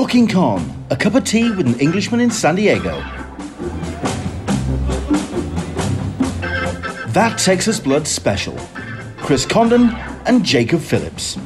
Talking Con, a cup of tea with an Englishman in San Diego. That Texas Blood Special, Chris Condon and Jacob Phillips.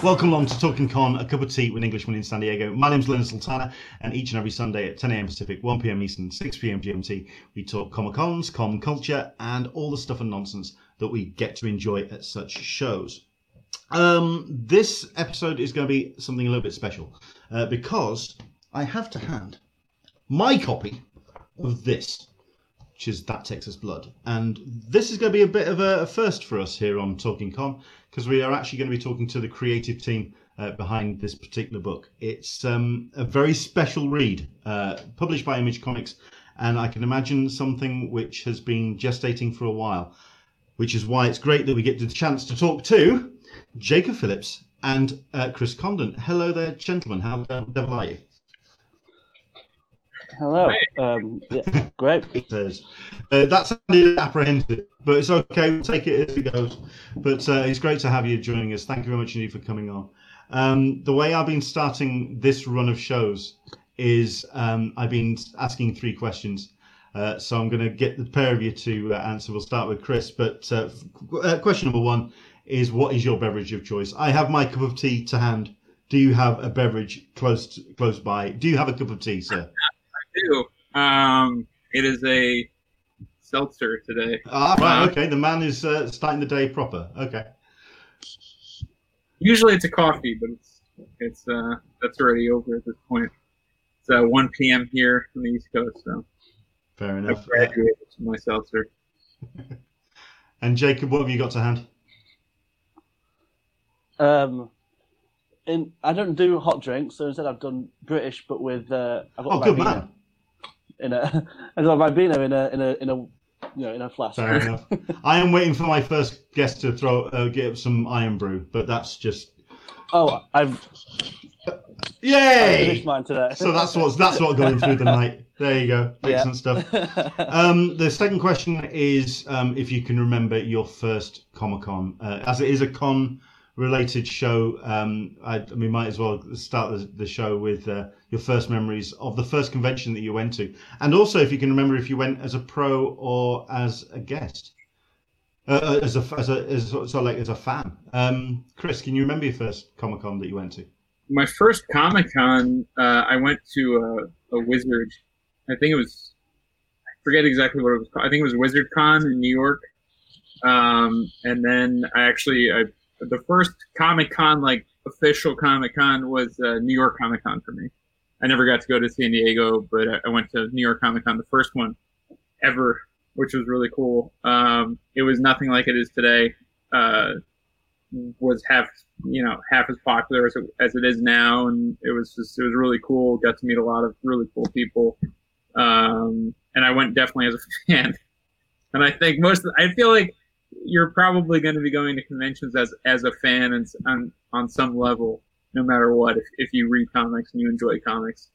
Welcome along to Talking Con, a cup of tea with an Englishman in San Diego. My name's Lenny Sultana, and each and every Sunday at 10 a.m. Pacific, 1 p.m. Eastern, 6 p.m. GMT, we talk Comic Cons, com culture, and all the stuff and nonsense that we get to enjoy at such shows. This episode is going to be something a little bit special because I have to hand my copy of this, which is That Texas Blood, and this is going to be a bit of a first for us here on Talking Con, because we are actually going to be talking to the creative team behind this particular book. It's a very special read, published by Image Comics, and I can imagine something which has been gestating for a while, which is why it's great that we get the chance to talk to Jacob Phillips and Chris Condon. Hello there, gentlemen. How the devil are you? Hello. Yeah, great. That sounded apprehensive, but it's okay. We'll take it as it goes. But it's great to have you joining us. Thank you very much indeed for coming on. The way I've been starting this run of shows is I've been asking three questions. So I'm going to get the pair of you to answer. We'll start with Chris. But question number one is, what is your beverage of choice? I have my cup of tea to hand. Do you have a beverage close by? Do you have a cup of tea, sir? It is a seltzer today. Ah, right, okay. The man is starting the day proper. Okay. Usually it's a coffee, but it's that's already over at this point. It's 1 p.m. here on the East Coast, so fair enough. I've graduated to my seltzer. And Jacob, what have you got to hand? I don't do hot drinks, so instead I've done British, but with I've got good man. I got Ribena in a flask. Fair enough. I am waiting for my first guest to get up some Iron Brew, but that's just. Oh, I've finished mine today. So that's what got him through the night. There you go. Excellent stuff. The second question is if you can remember your first Comic Con, as it is a con-related show. We might as well start the show with. Your first memories of the first convention that you went to. And also, if you can remember, if you went as a pro or as a guest, as a fan. Chris, can you remember your first Comic-Con that you went to? My first Comic-Con, I went to a Wizard. I think it was, I forget exactly what it was called. I think it was WizardCon in New York. And then I the first Comic-Con, like official Comic-Con, was New York Comic-Con for me. I never got to go to San Diego, but I went to New York Comic Con, the first one ever, which was really cool. It was nothing like it is today. Was half as popular as it is now, and it was really cool. Got to meet a lot of really cool people, and I went definitely as a fan. And I think I feel like you're probably going to be going to conventions as a fan and on some level. No matter what, if you read comics and you enjoy comics,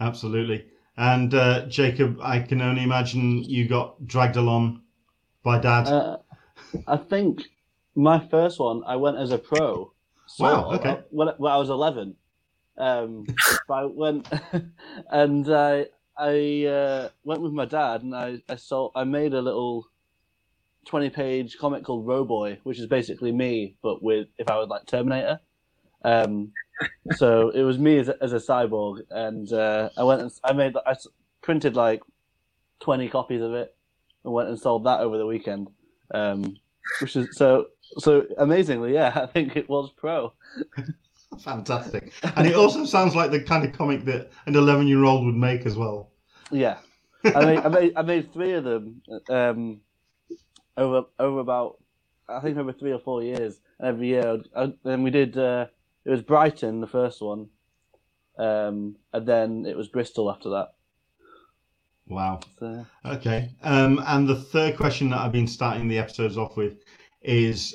Absolutely. And Jacob, I can only imagine you got dragged along by Dad. I think my first one, I went as a pro. So wow. Okay. When I was 11, I went and I went with my dad, and I made a little 20-page comic called Roboy, which is basically me, but with if I was like Terminator. So it was me as a cyborg, and I went and I printed like 20 copies of it, and went and sold that over the weekend. Which is so amazingly, yeah. I think it was pro. Fantastic, and it also sounds like the kind of comic that an 11-year-old would make as well. Yeah, I made three of them. Over about, I think over 3 or 4 years, and every year. Then we did. It was Brighton, the first one, and then it was Bristol after that. Wow. So. Okay. And the third question that I've been starting the episodes off with is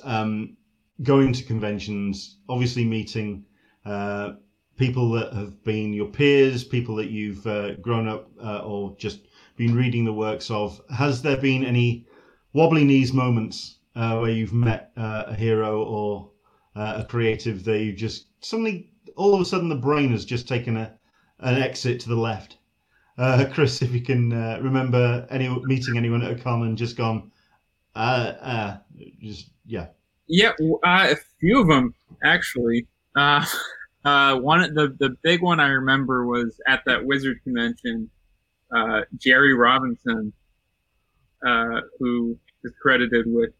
going to conventions, obviously meeting people that have been your peers, people that you've grown up or just been reading the works of. Has there been any wobbly knees moments where you've met a hero or a creative that you've just suddenly, all of a sudden, the brain has just taken an exit to the left? Chris, if you can remember meeting anyone at a con and just gone, yeah. Yeah, a few of them, actually. One, the big one I remember was at that Wizard convention, Jerry Robinson, who is credited with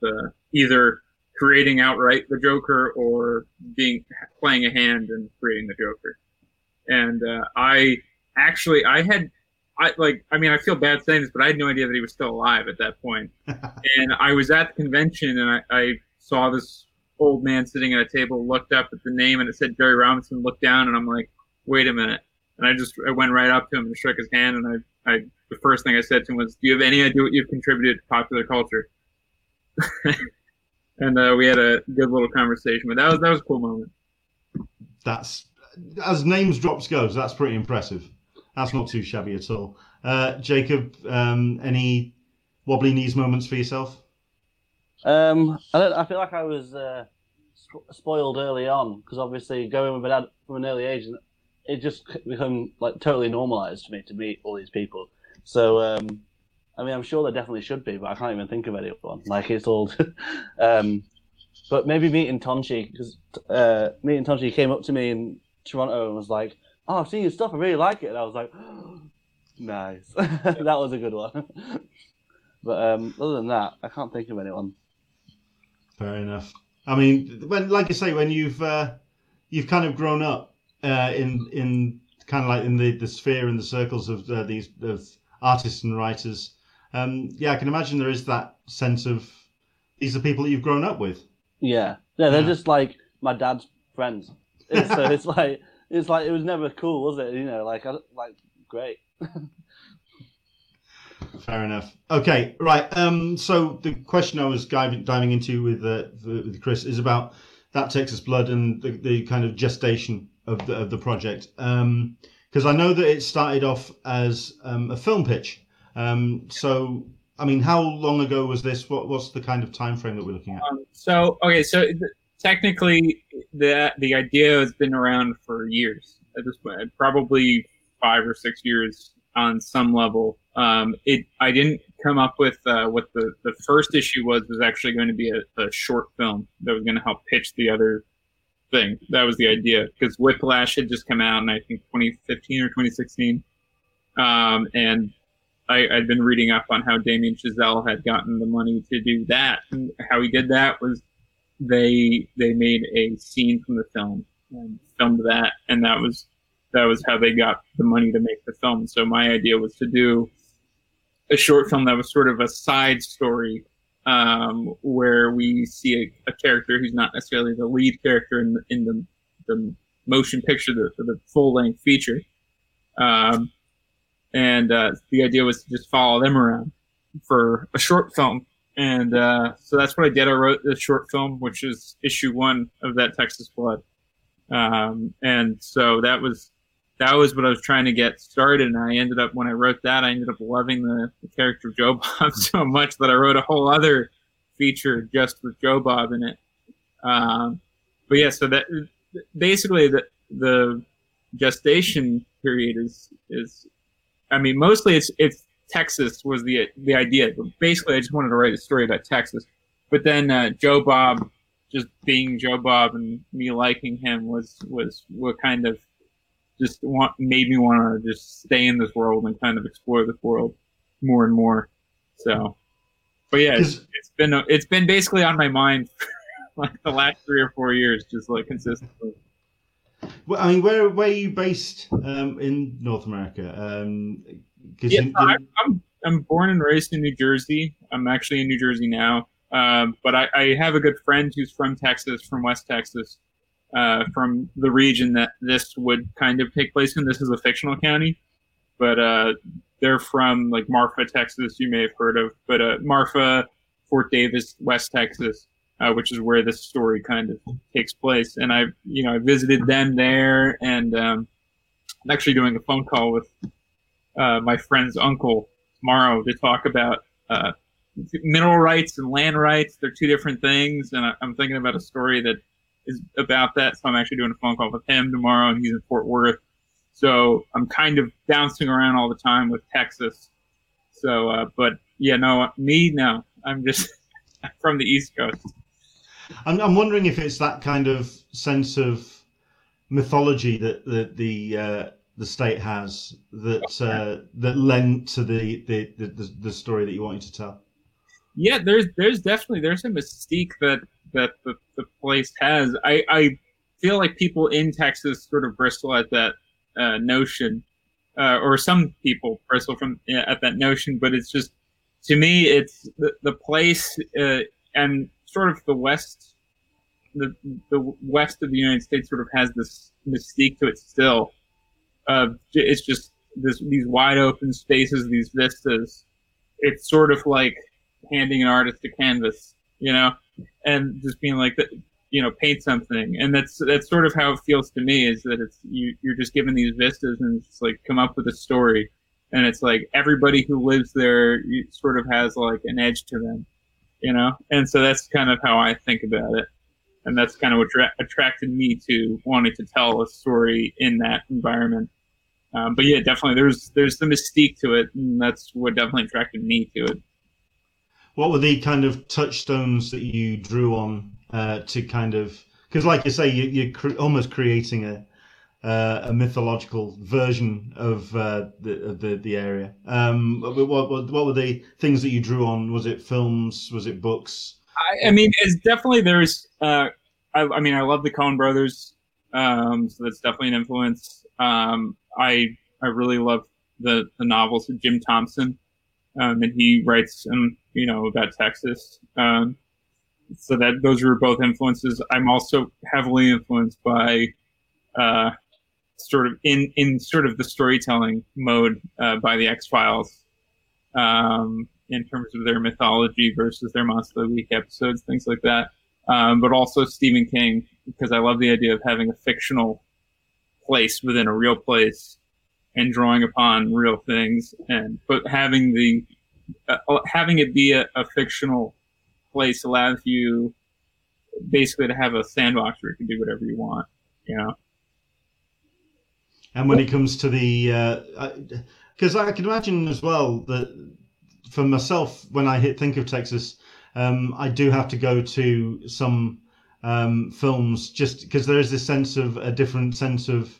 either creating outright the Joker or playing a hand in creating the Joker. And I feel bad saying this, but I had no idea that he was still alive at that point. And I was at the convention, and I saw this old man sitting at a table, looked up at the name, and it said Jerry Robinson, looked down, and I'm like, wait a minute. And I went right up to him and shook his hand, and I the first thing I said to him was, do you have any idea what you've contributed to popular culture? And we had a good little conversation, but that was a cool moment. That's, as names drops goes, that's pretty impressive. That's not too shabby at all. Jacob, any wobbly knees moments for yourself? I feel like I was spoiled early on, because obviously going with my dad from an early age, it just became like totally normalised for me to meet all these people. So I'm sure there definitely should be, but I can't even think of anyone. Like, it's all. But maybe meeting Tonchi, because came up to me in Toronto and was like, "Oh, I've seen your stuff. I really like it." And I was like, oh, "Nice, that was a good one." But other than that, I can't think of anyone. Fair enough. I mean, when you've kind of grown up in kind of like in the sphere and the circles of these of artists and writers, I can imagine there is that sense of these are people that you've grown up with. Yeah, they're just like my dad's friends. So it's like it was never cool, was it? You know, great. Fair enough. Okay, right. So the question I was diving into with Chris is about That Texas Blood and the kind of gestation of the project. Because I know that it started off as a film pitch. So, I mean, how long ago was this? What's the kind of time frame that we're looking at? Technically, the idea has been around for years at this point, probably 5 or 6 years on some level. I didn't come up with what the first issue was actually going to be a short film that was going to help pitch the other thing. That was the idea, because Whiplash had just come out in, I think, 2015 or 2016. And I'd been reading up on how Damien Chazelle had gotten the money to do that. And how he did that was they made a scene from the film and filmed that. And that was how they got the money to make the film. So my idea was to do a short film that was sort of a side story, where we see a character who's not necessarily the lead character in the motion picture, the full length feature. And the idea was to just follow them around for a short film. And so that's what I did. I wrote the short film, which is issue 1 of That Texas Blood. And so that was what I was trying to get started, and when I wrote that, I ended up loving the character of Joe Bob so much that I wrote a whole other feature just with Joe Bob in it. But yeah, so that basically the gestation period is I mean, mostly it's Texas was the idea. But basically, I just wanted to write a story about Texas. But then Joe Bob just being Joe Bob and me liking him was what kind of made me want to just stay in this world and kind of explore this world more and more. So, but yeah, it's been basically on my mind for like the last 3 or 4 years, just like consistently. Well, I mean, where are you based in North America? I'm born and raised in New Jersey. I'm actually in New Jersey now. But I have a good friend who's from Texas, from West Texas, from the region that this would kind of take place in. This is a fictional county, but they're from like Marfa, Texas, you may have heard of, but Marfa, Fort Davis, West Texas. which is where this story kind of takes place. And I, you know, I visited them there, and I'm actually doing a phone call with my friend's uncle tomorrow to talk about mineral rights and land rights. They're two different things, and I'm thinking about a story that is about that. So I'm actually doing a phone call with him tomorrow, and he's in Fort Worth. So I'm kind of bouncing around all the time with Texas. So, but yeah, no, I'm just from the East Coast. I'm wondering if it's that kind of sense of mythology that the state has that lent to the story that you wanted to tell. Yeah, there's definitely a mystique that the place has. I feel like people in Texas sort of bristle at that notion, or some people bristle at that notion. But it's just, to me, it's the place and sort of the West. The West of the United States sort of has this mystique to it still. It's just these wide open spaces, these vistas. It's sort of like handing an artist a canvas, you know, and just being like, you know, paint something. And that's sort of how it feels to me, is that it's you're just given these vistas and it's like, come up with a story. And it's like everybody who lives there sort of has like an edge to them, you know. And so that's kind of how I think about it. And that's kind of what attracted me to wanting to tell a story in that environment. But yeah, definitely there's the mystique to it, and that's what definitely attracted me to it. What were the kind of touchstones that you drew on to kind of, because like you say, you're almost creating a mythological version of the area. What were the things that you drew on? Was it films? Was it books? I mean, it's definitely there's. I mean, I love the Coen Brothers, so that's definitely an influence. I really love the novels of Jim Thompson, and he writes, you know, about Texas. So that those were both influences. I'm also heavily influenced by, sort of in sort of the storytelling mode by the X-Files. In terms of their mythology versus their Monster of the Week episodes, things like that. But also Stephen King, because I love the idea of having a fictional place within a real place and drawing upon real things, but having having it be a fictional place allows you basically to have a sandbox where you can do whatever you want, you know? And when it comes to because I can imagine as well that, for myself, when I think of Texas, I do have to go to some films, just because there is this sense of a different sense of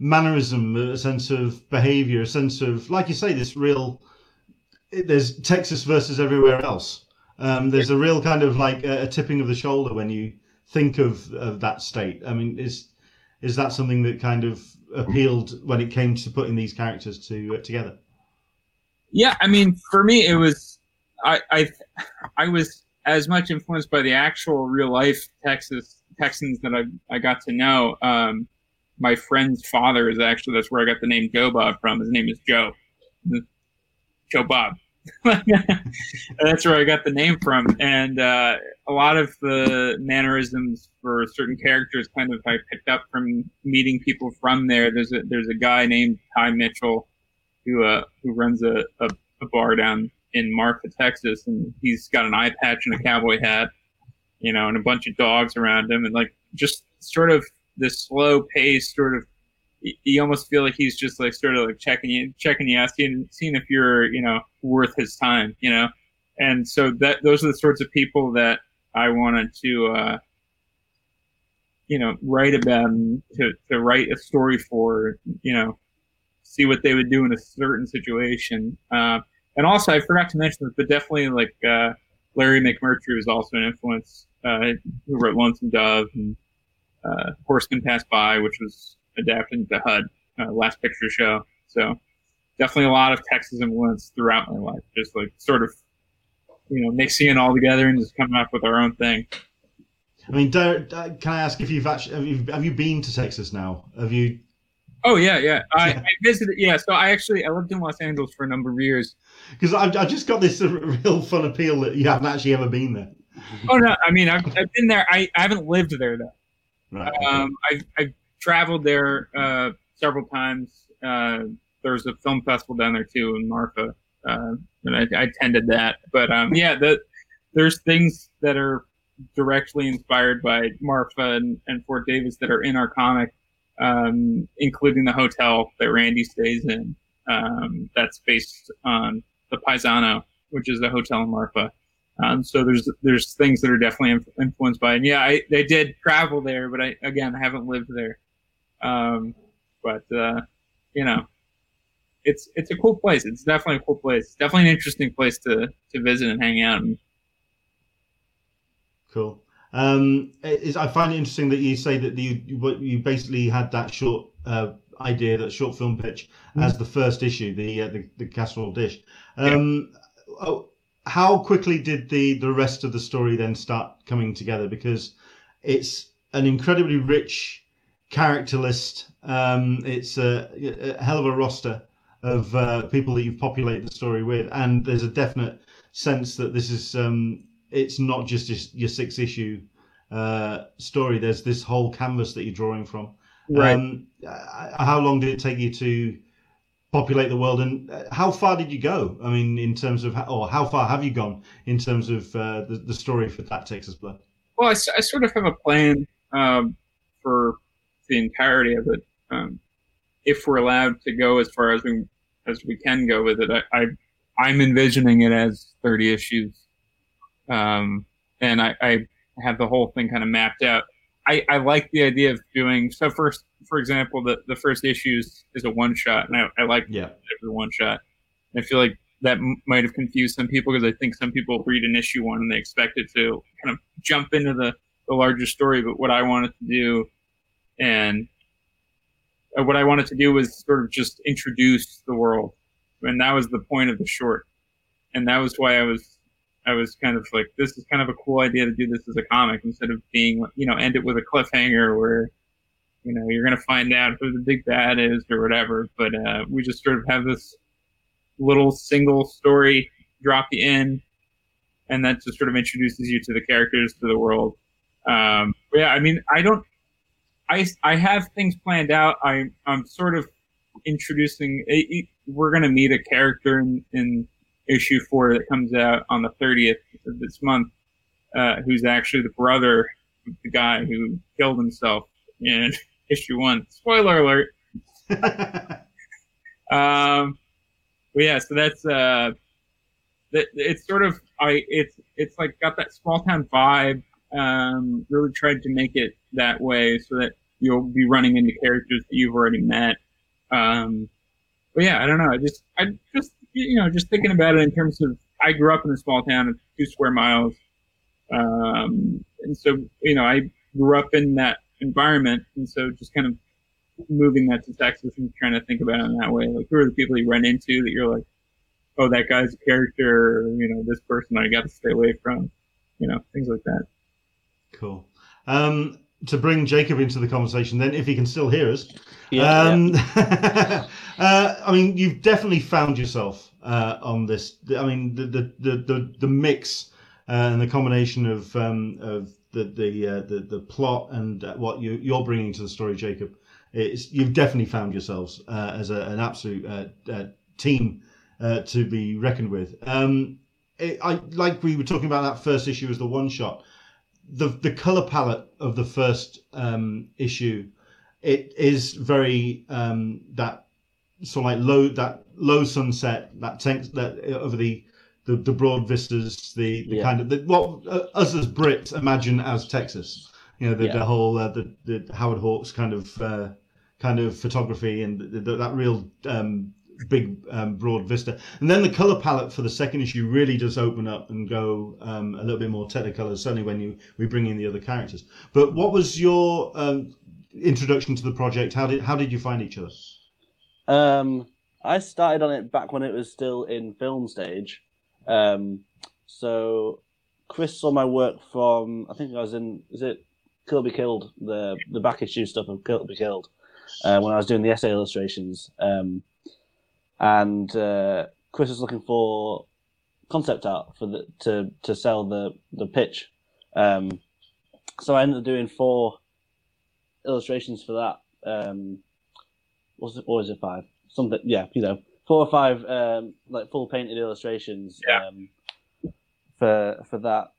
mannerism, a sense of behavior, a sense of, like you say, there's Texas versus everywhere else. There's a real kind of like a tipping of the shoulder when you think of that state. I mean, is that something that kind of appealed when it came to putting these characters together? Yeah, I mean, for me, it was I was as much influenced by the actual real life Texans that I got to know. My friend's father is actually, that's where I got the name Joe Bob from. His name is Joe. Joe Bob. That's where I got the name from. And a lot of the mannerisms for certain characters kind of I picked up from meeting people from there. There's a guy named Ty Mitchell who runs a bar down in Marfa, Texas, and he's got an eye patch and a cowboy hat, you know, and a bunch of dogs around him, and like just sort of this slow pace, sort of you almost feel like he's just like sort of like checking you out, seeing if you're, you know, worth his time, you know. And so that those are the sorts of people that I wanted to you know, write about and to write a story for, you know, see what they would do in a certain situation. And also, I forgot to mention this, but definitely like Larry McMurtry was also an influence, who wrote Lonesome Dove and Horseman Passed By, which was adapted into HUD, Last Picture Show. So definitely a lot of Texas influence throughout my life, just like sort of, you know, mixing it all together and just coming up with our own thing. I mean, can I ask if you've actually, have you been to Texas now? Have you? Oh, yeah. I visited, yeah. So I lived in Los Angeles for a number of years. Because I've just got this real fun appeal that you haven't actually ever been there. Oh no, I mean I've been there. I haven't lived there though. Right. I've traveled there several times. There's a film festival down there too in Marfa, and I attended that. But yeah, there's things that are directly inspired by Marfa and Fort Davis that are in our comic, including the hotel that Randy stays in. That's based on the Paisano, which is the hotel in Marfa. So there's things that are definitely influenced by it. And yeah, I did travel there, but I haven't lived there. But you know, it's a cool place. It's definitely a cool place. It's definitely an interesting place to visit and hang out. Cool. I find it interesting that you say that you basically had that short idea, that short film pitch, as the first issue, the casserole dish. How quickly did the rest of the story then start coming together? Because it's an incredibly rich character list. It's a hell of a roster of people that you've populated the story with, and there's a definite sense that this is it's not just your six issue story. There's this whole canvas that you're drawing from. Right. How long did it take you to populate the world, and how far did you go? I mean, in terms of, or how far have you gone in terms of the story for That Texas Blood? Well, I sort of have a plan for the entirety of it. If we're allowed to go as far as we can go with it, I'm envisioning it as 30 issues. And I have the whole thing kind of mapped out. I like the idea of doing so. First, for example, the first issue is a one shot, and I like the one shot. I feel like that might have confused some people, because I think some people read an issue one and they expect it to kind of jump into the larger story. But what I wanted to do, was sort of just introduce the world, and that was the point of the short, and that was why I was kind of like, this is kind of a cool idea to do this as a comic instead of being, you know, end it with a cliffhanger where, you know, you're going to find out who the big bad is or whatever. But we just sort of have this little single story, drop you in, and that just sort of introduces you to the characters, to the world. I have things planned out. I'm sort of introducing, we're going to meet a character in issue 4 that comes out on the 30th of this month, who's actually the brother of the guy who killed himself in issue 1. Spoiler alert. But yeah, so that's it's sort of it's like got that small town vibe. Really tried to make it that way so that you'll be running into characters that you've already met. But yeah, I don't know. I just. You know, just thinking about it in terms of, I grew up in a small town of 2 square miles. And so, you know, I grew up in that environment. And so just kind of moving that to Texas and trying to think about it in that way. Like, who are the people you run into that you're like, oh, that guy's a character, or, you know, this person I got to stay away from, you know, things like that. Cool. To bring Jacob into the conversation then, if he can still hear us. Yeah, I mean, you've definitely found yourself on this. I mean, the mix and the combination of the plot and what you're bringing to the story, Jacob. You've definitely found yourselves as an absolute team to be reckoned with. Like we were talking about, that first issue was the one shot. The color palette of the first issue, it is very that sort of like low sunset, that over the broad vistas, kind of what us as Brits imagine as Texas, you know, the whole the Howard Hawks kind of photography and that real big broad vista. And then the color palette for the second issue really does open up and go a little bit more technicolor, certainly when we bring in the other characters. But what was your introduction to the project? How did you find each other? I started on it back when it was still in film stage. So Chris saw my work from, I think I was in, is it Kill or Be Killed, the back issue stuff of Kill or Be Killed, when I was doing the essay illustrations. And Chris was looking for concept art for the to sell the pitch. So I ended up doing 4 illustrations for that. Was it 5? Something, yeah, 4 or 5 like full painted illustrations for that,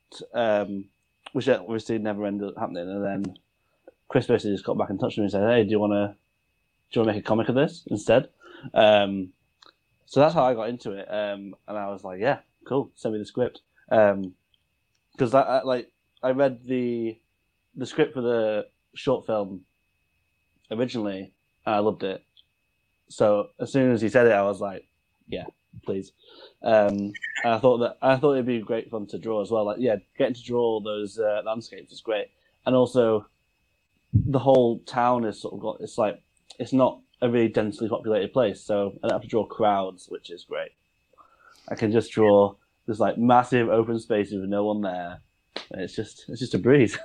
which obviously never ended up happening. And then Chris basically just got back in touch with me and said, "Hey, do you want to make a comic of this instead?" So that's how I got into it, and I was like, "Yeah, cool. Send me the script," because I read the script for the short film originally, and I loved it. So as soon as he said it, I was like, "Yeah, please." And I thought it'd be great fun to draw as well. Like, yeah, getting to draw all those landscapes is great, and also the whole town is sort of got it's not a really densely populated place, so I don't have to draw crowds, which is great. I can just draw this massive open spaces with no one there. And it's just a breeze.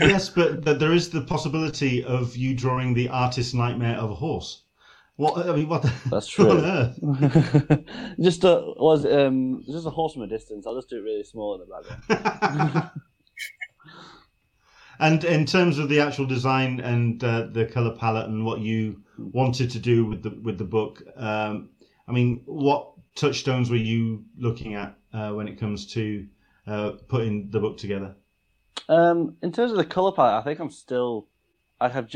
Yes, but there is the possibility of you drawing the artist's nightmare of a horse. That's true. On earth? Just a horse from a distance. I'll just do it really small in the background. And in terms of the actual design and the color palette and what you wanted to do with the book, what touchstones were you looking at when it comes to putting the book together? In terms of the color palette, I think I'm still. As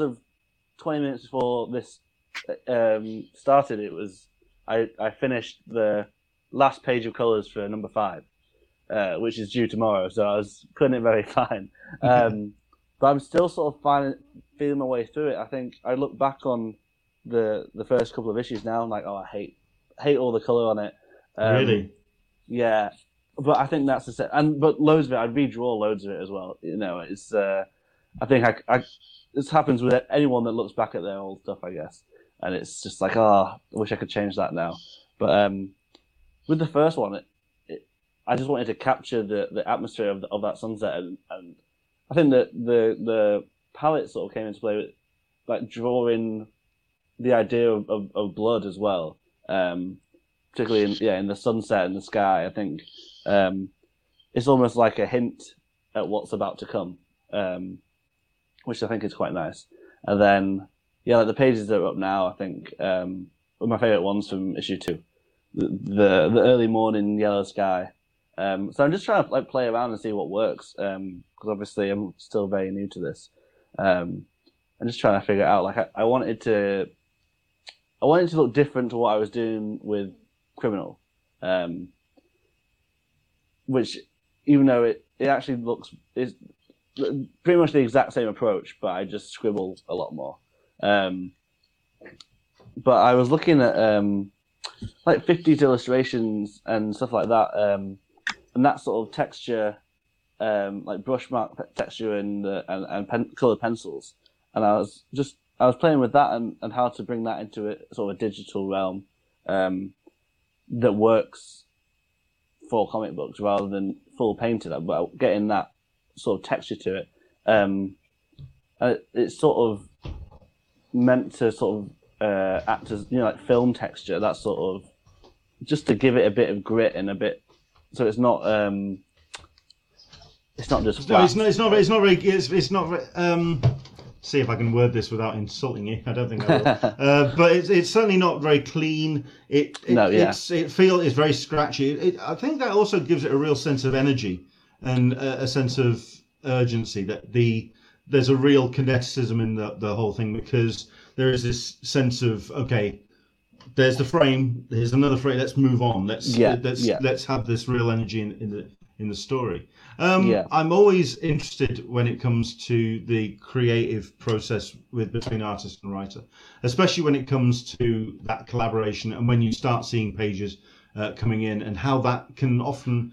of 20 minutes before this started, it was I finished the last page of colors for number 5. Which is due tomorrow, so I was cutting it very fine. But I'm still sort of feeling my way through it. I think I look back on the first couple of issues now, I'm like, oh, I hate all the colour on it. Really? Yeah. But I think that's the set. But loads of it, I'd redraw loads of it as well. It's. I think this happens with anyone that looks back at their old stuff, I guess. And it's just like, oh, I wish I could change that now. But with the first one, I just wanted to capture the atmosphere of that sunset, and I think that the palette sort of came into play with drawing the idea of blood as well, particularly in the sunset and the sky. I think it's almost like a hint at what's about to come, which I think is quite nice. And then the pages that are up now, I think are my favourite ones from issue 2, the early morning yellow sky. So I'm just trying to play around and see what works, because obviously I'm still very new to this. I'm just trying to figure it out. I wanted to look different to what I was doing with Criminal, which even though it actually it's pretty much the exact same approach, but I just scribble a lot more. But I was looking at 50s illustrations and stuff like that, and that sort of texture, brush mark texture and coloured pencils. And I was playing with that and how to bring that into a digital realm that works for comic books rather than full painted, but getting that sort of texture to it. And it's sort of meant to sort of act as film texture, that sort of, just to give it a bit of grit and a bit, so it's not just flat. See if I can word this without insulting you. I don't think I will. But it's certainly not very clean. It feels very scratchy. I think that also gives it a real sense of energy and a sense of urgency, that there's a real kineticism in the whole thing, because there is this sense of, okay, there's the frame, here's another frame, let's move on, let's have this real energy in the story. I'm always interested when it comes to the creative process between artist and writer, especially when it comes to that collaboration, and when you start seeing pages coming in, and how that can often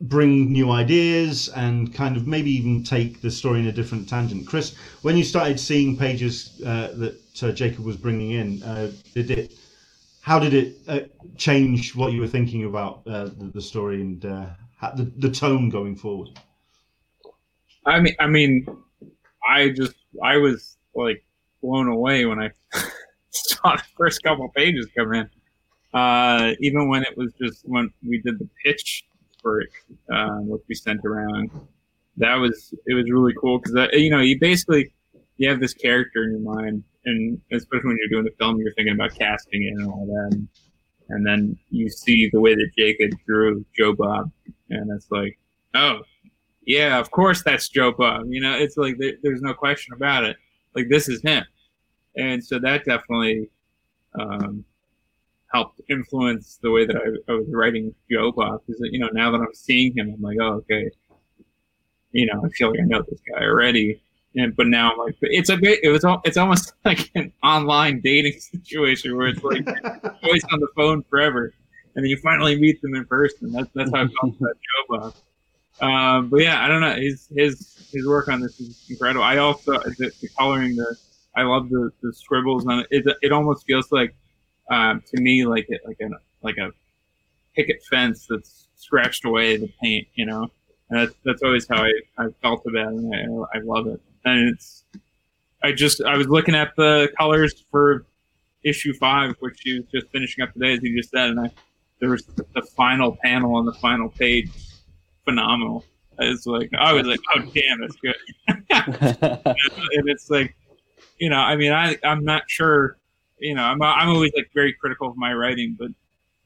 bring new ideas and kind of maybe even take the story in a different tangent. Chris, when you started seeing pages that Jacob was bringing in, how did it change what you were thinking about the story and the tone going forward? I was blown away when I saw the first couple of pages come in. Even when it was just when we did the pitch for it, which we sent around, it was really cool because you basically you have this character in your mind, and especially when you're doing the film, you're thinking about casting it and all that, and then you see the way that Jacob drew Joe Bob, and it's like, oh yeah, of course that's Joe Bob. You know, it's like there's no question about it. Like, this is him, and so that definitely helped influence the way that I was writing Joe Bob. Because now that I'm seeing him, I'm like, oh, okay. I feel like I know this guy already, but now I'm like, it's almost like an online dating situation where it's like always on the phone forever, and then you finally meet them in person. That's how I felt about Joe Bob. But yeah, I don't know. His work on this is incredible. I also the coloring, I love the scribbles on it. It almost feels like to me like a picket fence that's scratched away the paint. And that's always how I felt about it. And I love it. And I was looking at the colors for issue 5, which she was just finishing up today, as you just said, and there was the final panel on the final page. Phenomenal. I was like, oh damn, that's good. And it's like, I'm not sure, I'm always like very critical of my writing, but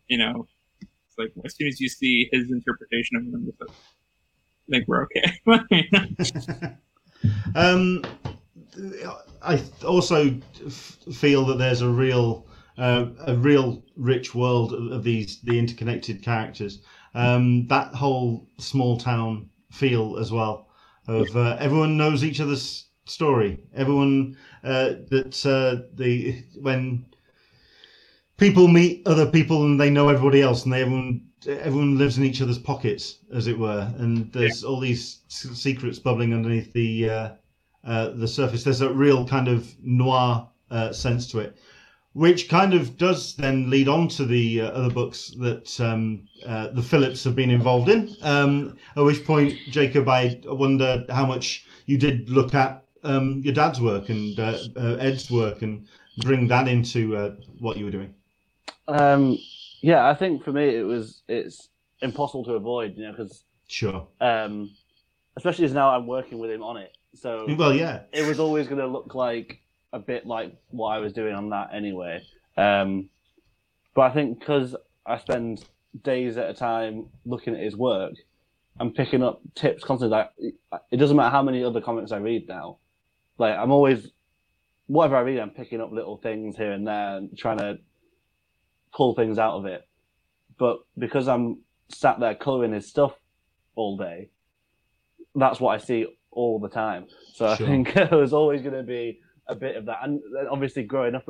it's like as soon as you see his interpretation of them, I think we're okay. I also feel that there's a real rich world of the interconnected characters. That whole small town feel as well of everyone knows each other's story. Everyone when people meet other people and they know everybody else and everyone lives in each other's pockets, as it were. And there's all these secrets bubbling underneath the surface. There's a real kind of noir sense to it, which kind of does then lead on to the other books that the Phillips have been involved in, at which point, Jacob, I wonder how much you did look at your dad's work and Ed's work and bring that into what you were doing. I think for me it's impossible to avoid, because sure, especially as now I'm working with him on it, so well, yeah, it was always going to look like a bit like what I was doing on that anyway. But I think because I spend days at a time looking at his work, I'm picking up tips constantly. Like, it doesn't matter how many other comics I read now. Like, I'm always, whatever I read, I'm picking up little things here and there and trying to pull things out of it. But because I'm sat there colouring his stuff all day, that's what I see all the time. So sure. I think it was always going to be a bit of that, and obviously growing up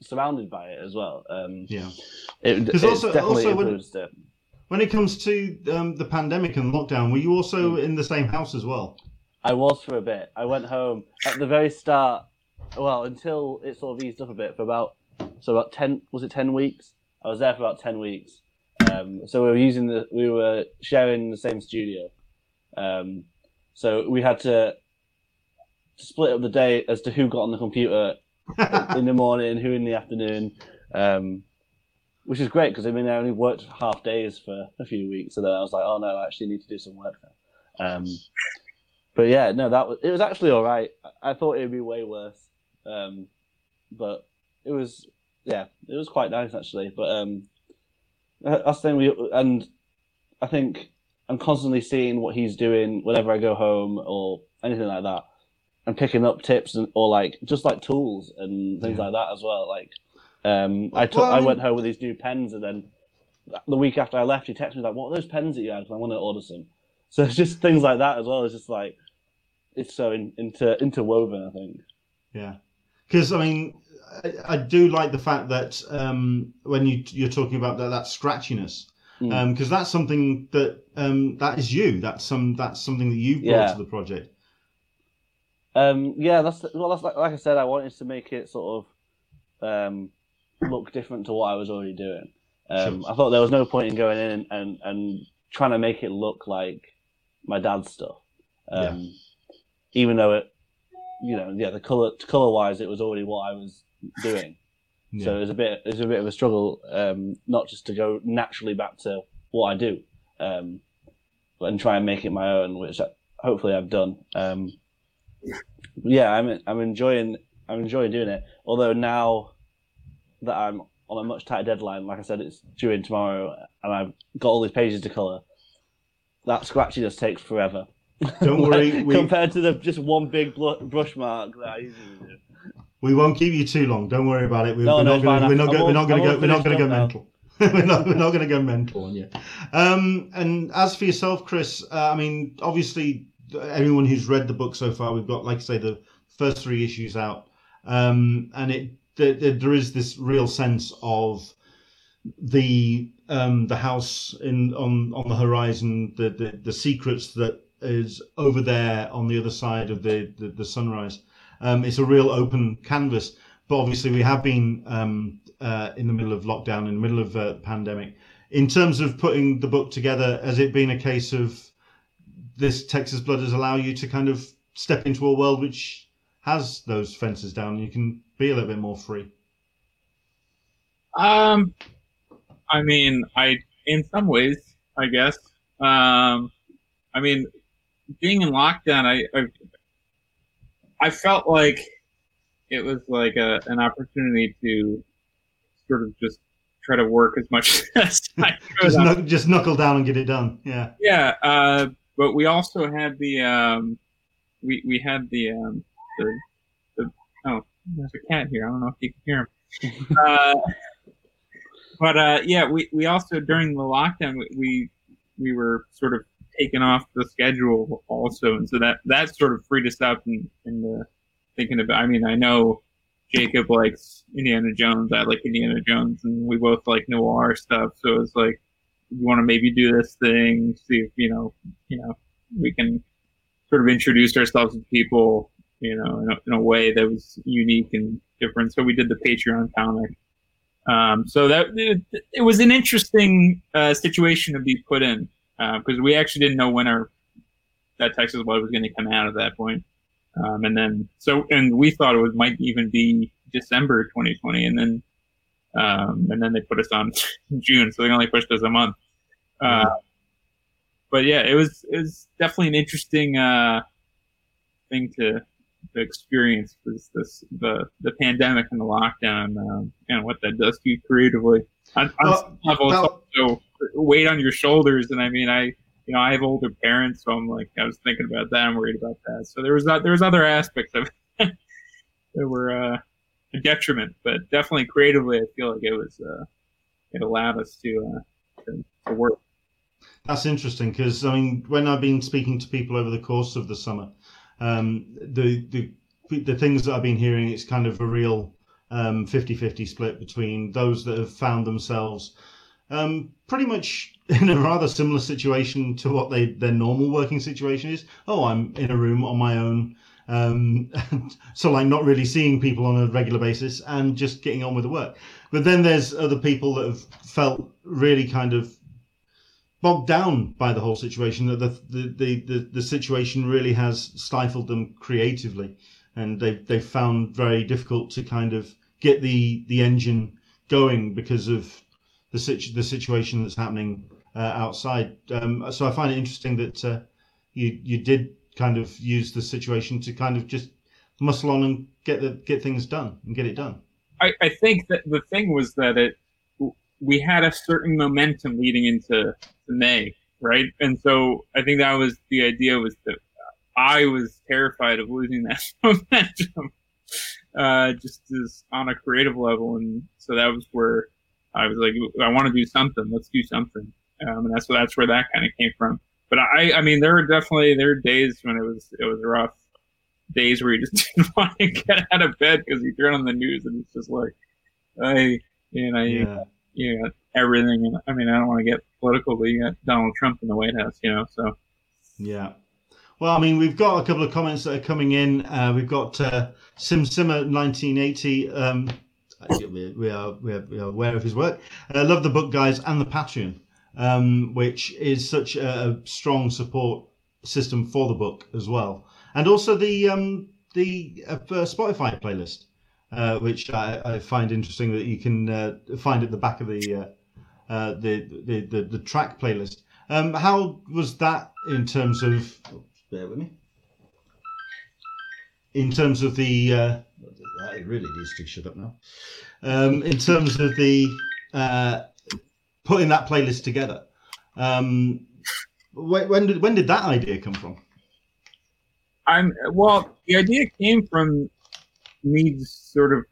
surrounded by it as well. It's also when it comes to the pandemic and lockdown, were you also in the same house as well? I was for a bit. I went home at the very start, well, until it sort of eased up a bit, for about 10 weeks. I was there for about 10 weeks. So we were sharing the same studio, so we had to split up the day as to who got on the computer in the morning and who in the afternoon, which is great because I only worked half days for a few weeks, so then I was like, oh no, I actually need to do some work now. But yeah, no, it was actually all right. I thought it would be way worse, but it was quite nice actually. But that's the thing, and I think I'm constantly seeing what he's doing whenever I go home or anything like that. And picking up tips or tools and things like that as well. Like, I went home with these new pens, and then the week after I left, he texted me like, "What are those pens that you had? Because I want to order some." So it's just things like that as well. It's just like it's so interwoven, I think. Yeah, because I do like the fact that when you're talking about that scratchiness, because that's something that that is you. That's something that you've brought to the project. That's like I said, I wanted to make it sort of look different to what I was already doing. Sure. I thought there was no point in going in and trying to make it look like my dad's stuff, even though the color wise, it was already what I was doing. Yeah. So it was a bit of a struggle, not just to go naturally back to what I do, and try and make it my own, which hopefully I've done. Yeah, I'm enjoying doing it. Although now that I'm on a much tighter deadline, like I said, it's due in tomorrow, and I've got all these pages to colour. That scratchiness takes forever. Don't worry. Compared to just one big brush mark that I usually do. We won't keep you too long. Don't worry about it. We're not going to go mental. We're not going to go mental on you. And as for yourself, Chris, I mean, obviously, anyone who's read the book so far, we've got, like I say, the first three issues out, and there is this real sense of the house on the horizon, the secrets that is over there on the other side of the sunrise. It's a real open canvas, but obviously we have been in the middle of lockdown, in the middle of the pandemic. In terms of putting the book together, has it been a case of this Texas Blood has allowed you to kind of step into a world which has those fences down and you can be a little bit more free? I mean, in some ways, I guess. I mean, being in lockdown, I felt like it was like an opportunity to sort of just try to work as much as I could. Just knuckle down and get it done. Yeah. Yeah. But we also had we had the there's a cat here. I don't know if you can hear him. We also during the lockdown we were sort of taken off the schedule also, and so that sort of freed us up in thinking about. I mean, I know Jacob likes Indiana Jones, I like Indiana Jones, and we both like noir stuff. So it's like, you want to maybe do this thing, see if you know we can sort of introduce ourselves to people, in a way that was unique and different. So we did the Patreon comic. So that it was an interesting situation to be put in. Because we actually didn't know when that Texas Blood was going to come out at that point. And we thought it might even be December 2020. And then they put us on June. So they only pushed us a month. But yeah, it was definitely an interesting thing to experience, the pandemic and the lockdown, and what that does to you creatively. Also weight on your shoulders, and I mean, I have older parents, so I'm like, I was thinking about that, I'm worried about that. So there was other aspects of it that were a detriment, but definitely creatively, I feel like it was it allowed us to work. That's interesting, because I mean, when I've been speaking to people over the course of the summer, the things that I've been hearing, it's kind of a real 50-50 split between those that have found themselves pretty much in a rather similar situation to what their normal working situation is. Oh, I'm in a room on my own, so like not really seeing people on a regular basis and just getting on with the work. But then there's other people that have felt really kind of bogged down by the whole situation, that the situation really has stifled them creatively, and they've found very difficult to kind of get the engine going because of the situation that's happening outside. So I find it interesting that you did kind of use the situation to kind of just muscle on and get things done and get it done. I think that the thing was that we had a certain momentum leading into May, right? And so I think that was the idea, was that I was terrified of losing that momentum, just as on a creative level. And so that was where I was like, I want to do something. Let's do something. And that's where that kind of came from. But I mean, there were days when it was rough. Days where you just didn't want to get out of bed because you turn on the news and it's just like, everything. And I mean, I don't want to get political, but you got Donald Trump in the White House, so. Yeah. Well, I mean, we've got a couple of comments that are coming in. We've got Sim Simmer 1980. We are aware of his work. I love the book, guys, and the Patreon, which is such a strong support system for the book as well, and also the Spotify playlist, which I find interesting that you can find at the back of the track playlist. How was that in terms of? Bear with me. In terms of the, it really needs to shut up now. In terms of the putting that playlist together, when did that idea come from? The idea came from me just sort of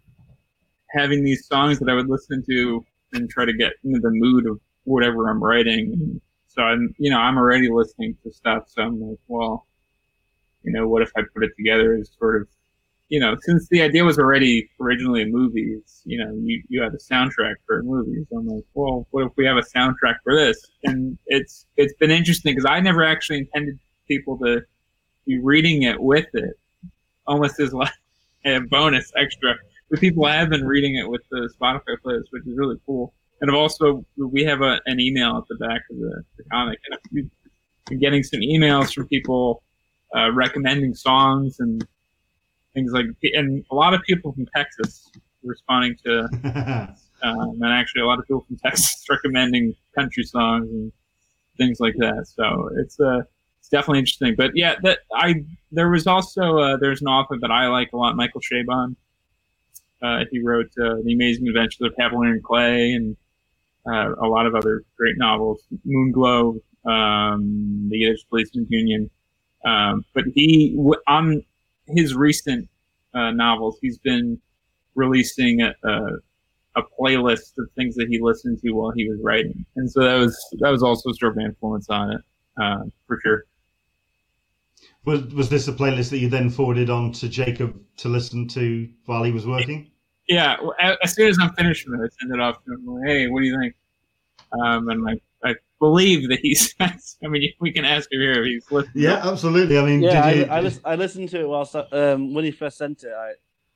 having these songs that I would listen to and try to get into the mood of whatever I'm writing. And so I'm already listening to stuff. So I'm like, well, what if I put it together as sort of, since the idea was already originally a movie, you had a soundtrack for movies. So I'm like, well, what if we have a soundtrack for this? And it's been interesting because I never actually intended people to be reading it with it, almost as like a bonus extra. But people have been reading it with the Spotify playlist, which is really cool. And also, we have an email at the back of the comic, and we've been getting some emails from people recommending songs and things like, and a lot of people from Texas responding to, and actually a lot of people from Texas recommending country songs and things like that. So it's definitely interesting. But yeah, there was also there's an author that I like a lot, Michael Chabon. He wrote The Amazing Adventures of Cavalier Clay and a lot of other great novels, Moonglow, The Yiddish Policeman's Union. But he, on his recent novels, he's been releasing a playlist of things that he listened to while he was writing, and so that was also sort of an influence on it for sure. Was this a playlist that you then forwarded on to Jacob to listen to while he was working? Yeah, well, as soon as I'm finished with it, I send it off to him. Like, hey, what do you think? And I believe that he's. I mean, we can ask him here if he's listening. Yeah, absolutely. I mean, yeah, I listened to it whilst when he first sent it.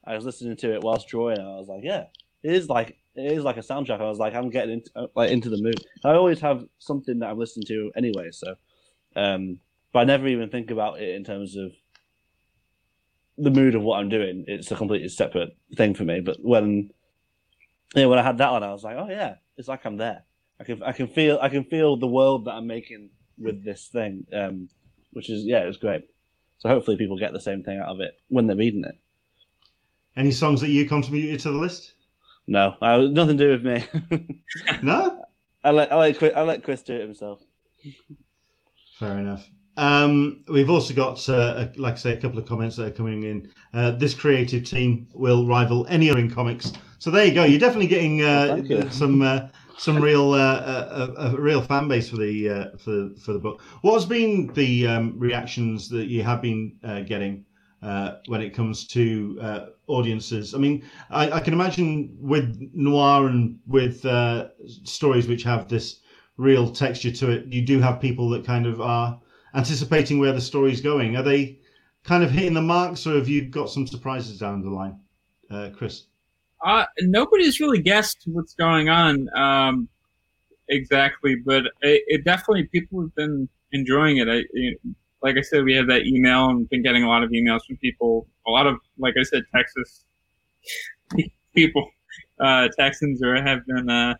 I was listening to it whilst drawing. I was like, yeah, it is like a soundtrack. I was like, I'm getting into the mood. I always have something that I'm listening to anyway, so. But I never even think about it in terms of the mood of what I'm doing. It's a completely separate thing for me. But when I had that on, I was like, oh yeah, it's like I'm there. I can feel the world that I'm making with this thing, which is it was great. So hopefully people get the same thing out of it when they're reading it. Any songs that you contributed to the list? No, nothing to do with me. No, I let Chris do it himself. Fair enough. We've also got, like I say, a couple of comments that are coming in. This creative team will rival any other in comics. So there you go. You're definitely getting some real fan base for the for the book. What has been the reactions that you have been getting when it comes to audiences? I mean, I can imagine with noir and with stories which have this real texture to it, you do have people that kind of are anticipating where the story's going. Are they kind of hitting the marks, or have you got some surprises down the line, Chris? Nobody's really guessed what's going on exactly, but it definitely, people have been enjoying it. Like I said, we have that email and been getting a lot of emails from people. A lot of, like I said, Texas people, Texans have been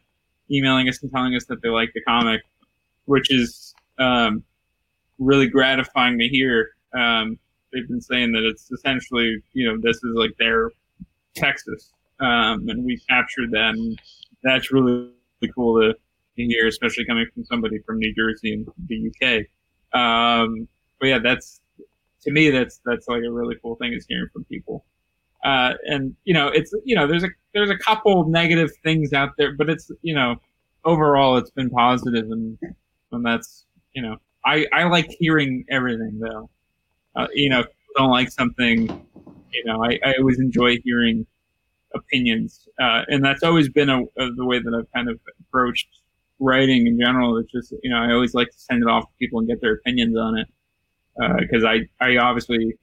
emailing us and telling us that they like the comic, which is really gratifying to hear. They've been saying that it's essentially, this is like their Texas, and we captured that, and that's really cool to hear, especially coming from somebody from New Jersey and the UK. But yeah, that's like a really cool thing is hearing from people. And it's there's a couple negative things out there, but it's overall it's been positive, and that's I like hearing everything though. If you don't like something, I always enjoy hearing opinions, and that's always been the way that I've kind of approached writing in general. It's just I always like to send it off to people and get their opinions on it, because I obviously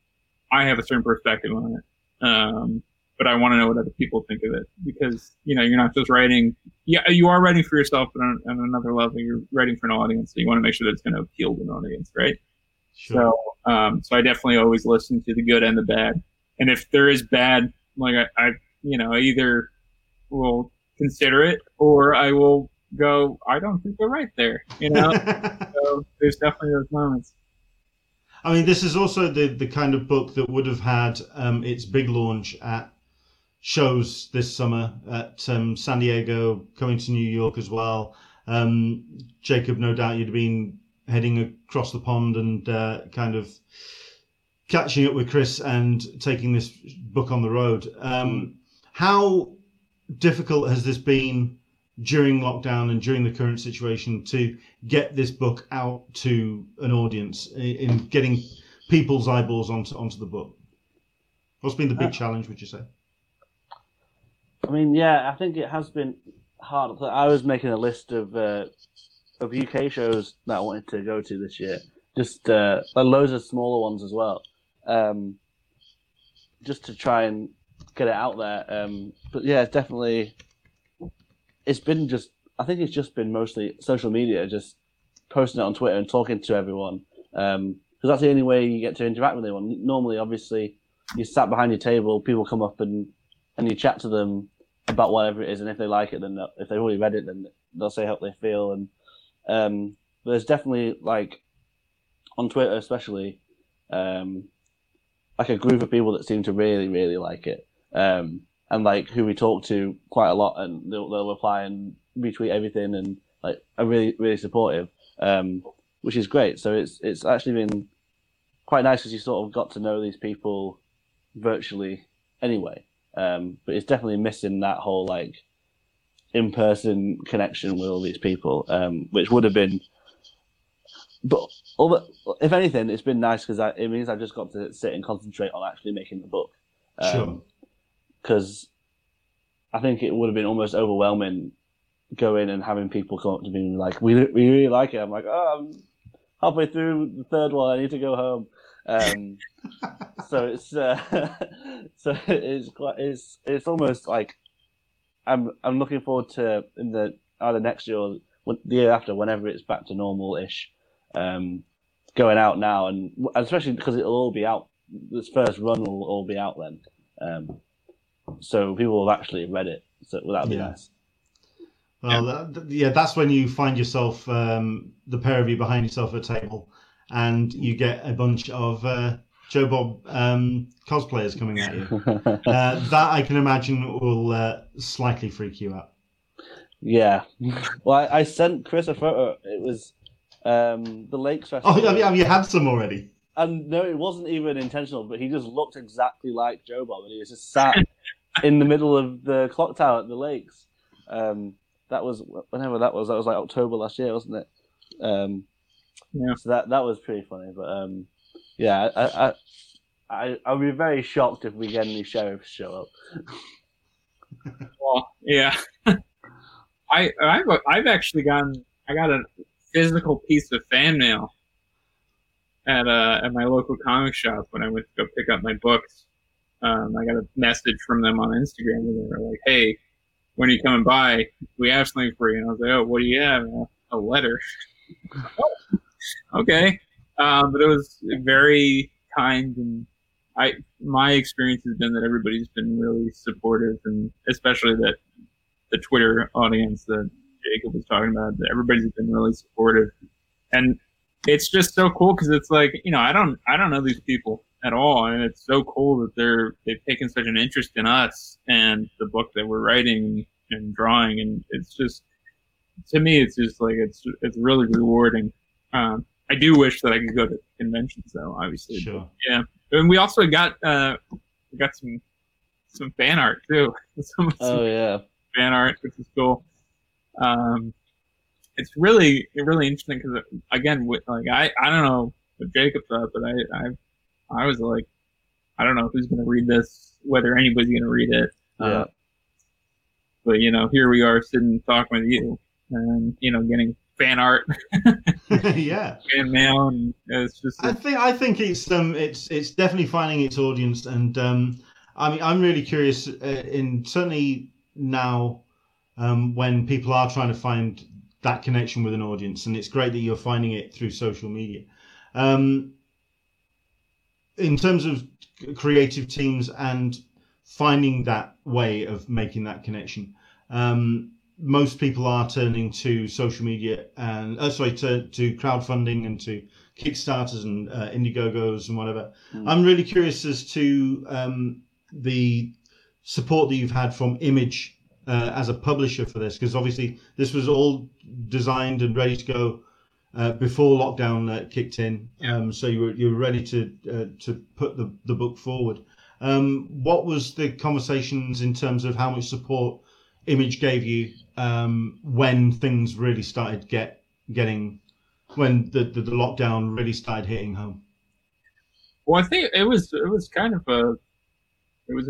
I have a certain perspective on it. But I want to know what other people think of it, because you're not just writing. Yeah, you are writing for yourself, but on another level, you're writing for an audience. So you want to make sure that it's going to appeal to an audience, right? Sure. So I definitely always listen to the good and the bad. And if there is bad, like I you know, either will consider it or I will go, I don't think we're right there, you know? So there's definitely those moments. I mean, this is also the kind of book that would have had its big launch at shows this summer at San Diego, coming to New York as well. Jacob, no doubt you'd have been heading across the pond and kind of catching up with Chris and taking this book on the road. How difficult has this been during lockdown and during the current situation to get this book out to an audience, in getting people's eyeballs onto the book? What's been the big challenge, would you say? I mean, yeah, I think it has been hard. I was making a list of UK shows that I wanted to go to this year, just loads of smaller ones as well, just to try and get it out there. But yeah, definitely, it's been just, I think it's just been mostly social media, just posting it on Twitter and talking to everyone, because that's the only way you get to interact with anyone. Normally, obviously, you sat behind your table, people come up and you chat to them about whatever it is, and if they like it, then if they've already read it, then they'll say how they feel. And but there's definitely, like, on Twitter especially, like a group of people that seem to really, really like it, and like who we talk to quite a lot, and they'll reply and retweet everything, and like are really, really supportive, which is great. So it's actually been quite nice because you sort of got to know these people virtually anyway. But it's definitely missing that whole like in-person connection with all these people, which would have been. But if anything, it's been nice because it means I've just got to sit and concentrate on actually making the book. Sure. Because I think it would have been almost overwhelming going and having people come up to me and be like, "We really like it." I'm like, "Oh, I'm halfway through the third one. I need to go home." So it's almost like I'm looking forward to in the either next year or the year after, whenever it's back to normal-ish, going out now, and especially because it'll all be out. This first run will all be out then, so people will have actually read it. So that'll be nice. Well, yeah. That's when you find yourself, the pair of you behind yourself at a table, and you get a bunch of Joe Bob cosplayers coming at you. That I can imagine will slightly freak you out. Yeah. Well, I sent Chris a photo. It was the Lakes Festival. Oh, have you had some already? And no, it wasn't even intentional, but he just looked exactly like Joe Bob, and he was just sat in the middle of the clock tower at the Lakes. That was whenever that was like October last year, wasn't it? Yeah. So that was pretty funny, but yeah, I'll be very shocked if we get any sheriffs show up. Well, yeah, I've actually got a physical piece of fan mail at my local comic shop when I went to go pick up my books. I got a message from them on Instagram, and they were like, "Hey, when are you coming by? We have something for you." And I was like, "Oh, what do you have?" A letter. Okay. But it was very kind, and my experience has been that everybody's been really supportive, and especially that the Twitter audience that Jacob was talking about, that everybody's been really supportive. And it's just so cool because it's like, you know, I don't know these people at all, and it's so cool that they've taken such an interest in us and the book that we're writing and drawing, and it's just, to me, it's just like it's really rewarding. I do wish that I could go to conventions, though. Obviously, sure. Yeah. And we also got some fan art too. Yeah, fan art, which is cool. It's really interesting because, again, I don't know what Jacob thought, but I was like, I don't know who's going to read this, whether anybody's going to read it. Yeah. But you know, here we are sitting talking with you, and you know, getting fan art. Yeah, fan mail, and it's just I think it's definitely finding its audience, and I mean, I'm really curious, in certainly now, when people are trying to find that connection with an audience, and it's great that you're finding it through social media. In terms of creative teams and finding that way of making that connection. Most people are turning to social media and to crowdfunding and to Kickstarters and Indiegogos and whatever. I'm really curious as to the support that you've had from Image as a publisher for this, because obviously this was all designed and ready to go before lockdown kicked in. So you were ready to put the book forward. What was the conversations in terms of how much support Image gave you when things really started getting, when the lockdown really started hitting home? Well, I think it was kind of a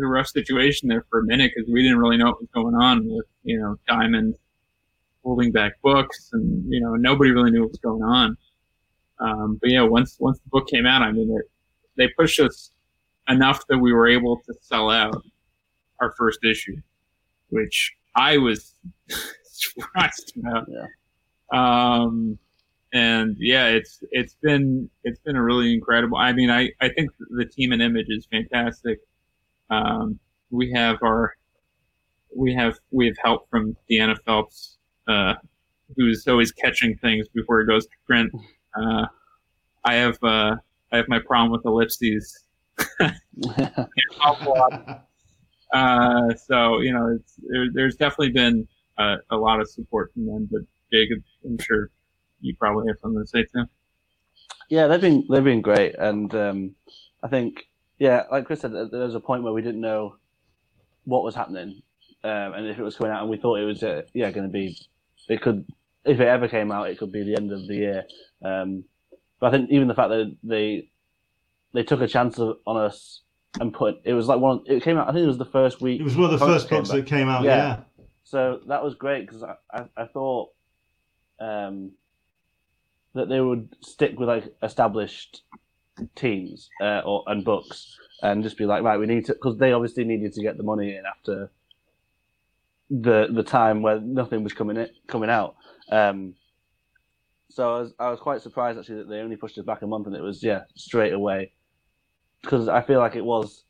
rough situation there for a minute, because we didn't really know what was going on with, Diamond holding back books, and, nobody really knew what was going on. But yeah, once the book came out, they pushed us enough that we were able to sell out our first issue, which I was surprised about. Yeah. And yeah, it's been a really incredible. I think the team in Image is fantastic. We have help from Deanna Phelps, who's always catching things before it goes to print. I have my problem with ellipses. So there's definitely been a lot of support from them. But Jacob, I'm sure you probably have something to say too. Yeah, they've been great, and I think like Chris said, there was a point where we didn't know what was happening and if it was coming out, and we thought it was going to be. It could, if it ever came out, it could be the end of the year. But I think even the fact that they took a chance on us. And it was like it came out, I think it was the first week. It was one of the first books that came out, yeah. So that was great, because I thought that they would stick with like established teams and books, and just be like, right, we need to, because they obviously needed to get the money in after the time where nothing was coming out. So I was quite surprised actually that they only pushed us back a month, and it was straight away. Because I feel like it was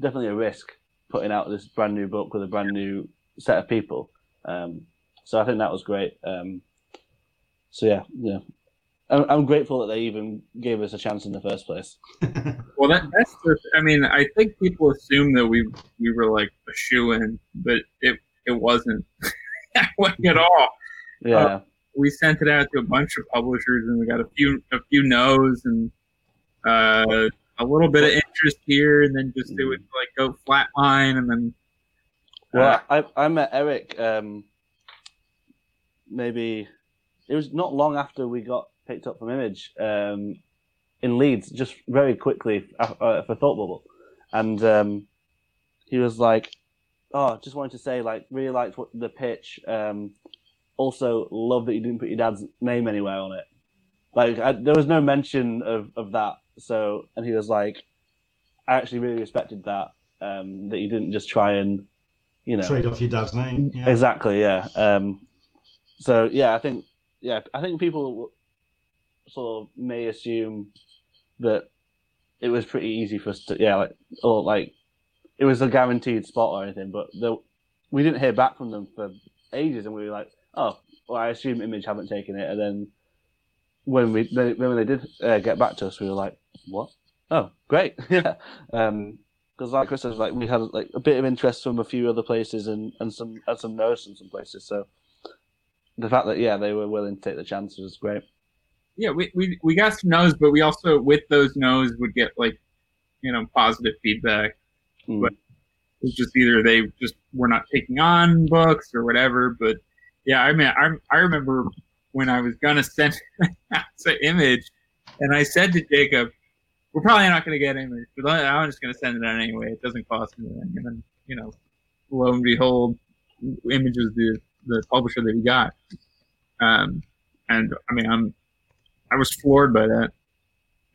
definitely a risk putting out this brand new book with a brand new set of people. So I think that was great. I'm grateful that they even gave us a chance in the first place. Well, that's just, I think people assume that we were like a shoo-in, but it wasn't that way at all. Yeah, we sent it out to a bunch of publishers, and we got a few no's, and a little bit of interest here, and then just it would like go flatline, and then. I met Eric. Maybe it was not long after we got picked up from Image in Leeds, just very quickly for Thought Bubble, and he was like, "Oh, just wanted to say, like, really liked the pitch. Also, love that you didn't put your dad's name anywhere on it. Like, there was no mention of that." So, and he was like, I actually really respected that, that you didn't just try and, trade off your dad's name. Yeah. Exactly. Yeah. I think people sort of may assume that it was pretty easy for us to, it was a guaranteed spot or anything, but we didn't hear back from them for ages. And we were like, oh, well, I assume Image haven't taken it. And then when they did get back to us, we were like, what? Oh, great. Yeah. Because like Chris was like, we had like a bit of interest from a few other places and some no's from some places. So the fact that, they were willing to take the chance was great. Yeah, we got some no's, but we also, with those no's, would get like, positive feedback. Mm. But it's just either they just were not taking on books or whatever. But yeah, I remember when I was gonna send out to Image, and I said to Jacob, "We're probably not gonna get Image, but I'm just gonna send it out anyway. It doesn't cost me anything." And lo and behold, Image is the publisher that we got. And I was floored by that.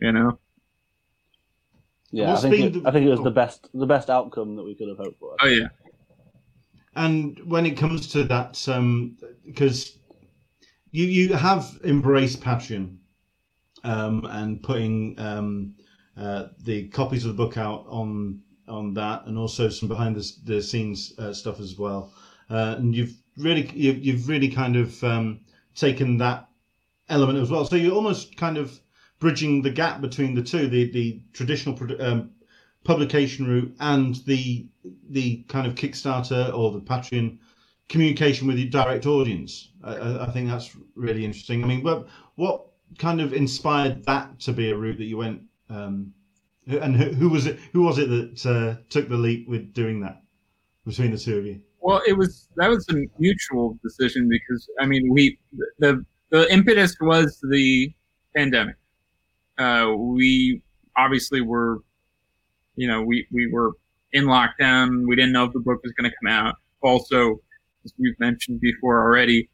Yeah, I think it was the best outcome that we could have hoped for. Oh yeah. And when it comes to that, because You have embraced Patreon and putting the copies of the book out on on that, and also some behind the scenes stuff as well. And you've really kind of taken that element as well. So you're almost kind of bridging the gap between the two, the traditional publication route and the kind of Kickstarter or the Patreon communication with your direct audience. I think that's really interesting. I mean, what kind of inspired that to be a route that you went, and who was it that took the leap with doing that between the two of you? Well, that was a mutual decision, because I mean, the impetus was the pandemic. We obviously were, we were in lockdown. We didn't know if the book was going to come out. Also, as we've mentioned before already,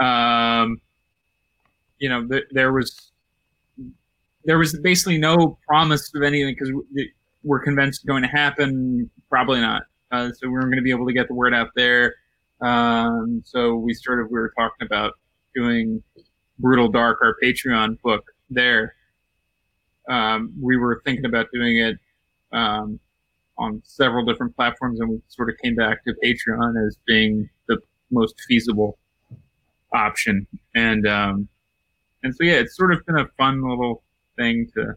there was basically no promise of anything, because we're convinced it's going to happen. Probably not. So we weren't going to be able to get the word out there. So we were talking about doing Brutal Dark, our Patreon book there. We were thinking about doing it on several different platforms, and we sort of came back to Patreon as being the most feasible option. And so, yeah, it's sort of been a fun little thing to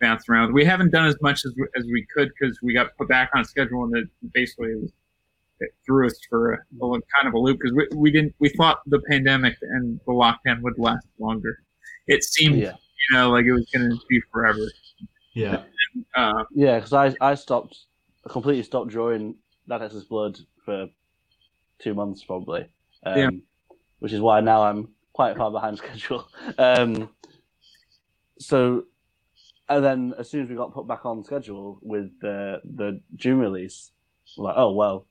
bounce around. We haven't done as much as we could, because we got put back on schedule, and it basically threw us for a kind of a loop, because we thought the pandemic and the lockdown would last longer. It seemed, like it was going to be forever. Yeah. Yeah, because I completely stopped drawing That Texas Blood for 2 months probably, which is why now I'm quite far behind schedule. And then as soon as we got put back on schedule with the June release, we're like, oh, well,